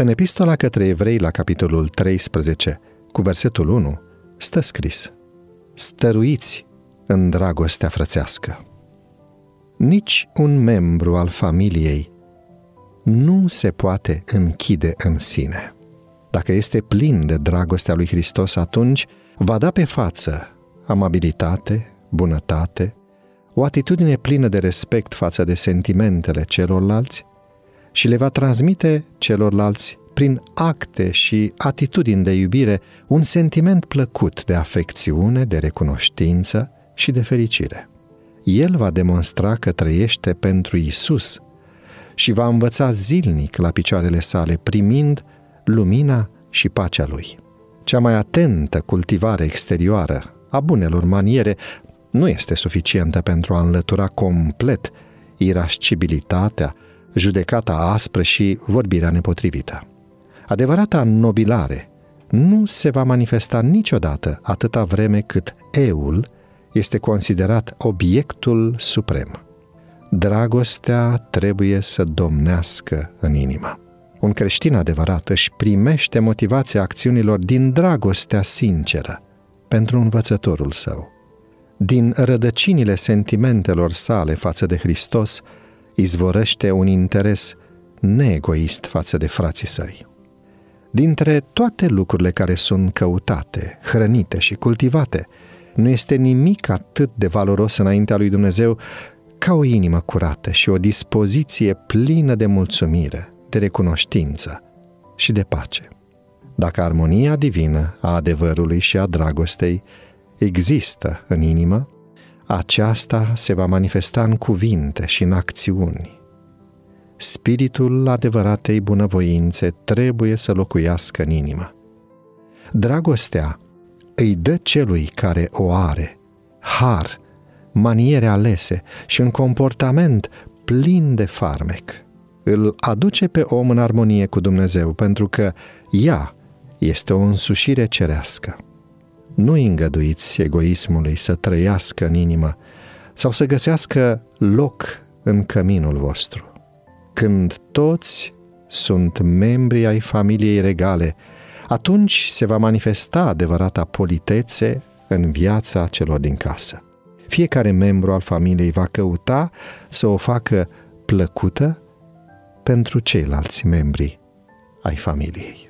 În epistola către evrei, la capitolul 13, cu versetul 1, stă scris: stăruiți în dragostea frățească. Nici un membru al familiei nu se poate închide în sine. Dacă este plin de dragostea lui Hristos, atunci va da pe față amabilitate, bunătate, o atitudine plină de respect față de sentimentele celorlalți și le va transmite celorlalți, prin acte și atitudini de iubire, un sentiment plăcut de afecțiune, de recunoștință și de fericire. El va demonstra că trăiește pentru Isus și va învăța zilnic la picioarele sale, primind lumina și pacea Lui. Cea mai atentă cultivare exterioară a bunelor maniere nu este suficientă pentru a înlătura complet irascibilitatea, judecata aspră și vorbirea nepotrivită. Adevărata înnobilare nu se va manifesta niciodată atâta vreme cât eul este considerat obiectul suprem. Dragostea trebuie să domnească în inimă. Un creștin adevărat își primește motivația acțiunilor din dragostea sinceră pentru învățătorul său. Din rădăcinile sentimentelor sale față de Hristos izvorăște un interes neegoist față de frații săi. Dintre toate lucrurile care sunt căutate, hrănite și cultivate, nu este nimic atât de valoros înaintea lui Dumnezeu ca o inimă curată și o dispoziție plină de mulțumire, de recunoștință și de pace. Dacă armonia divină a adevărului și a dragostei există în inimă, aceasta se va manifesta în cuvinte și în acțiuni. Spiritul adevăratei bunăvoințe trebuie să locuiască în inimă. Dragostea îi dă celui care o are har, maniere alese și un comportament plin de farmec. Îl aduce pe om în armonie cu Dumnezeu, pentru că ea este o însușire cerească. Nu-i îngăduiți egoismului să trăiască în inimă sau să găsească loc în căminul vostru. Când toți sunt membri ai familiei regale, atunci se va manifesta adevărata politețe în viața celor din casă. Fiecare membru al familiei va căuta să o facă plăcută pentru ceilalți membri ai familiei.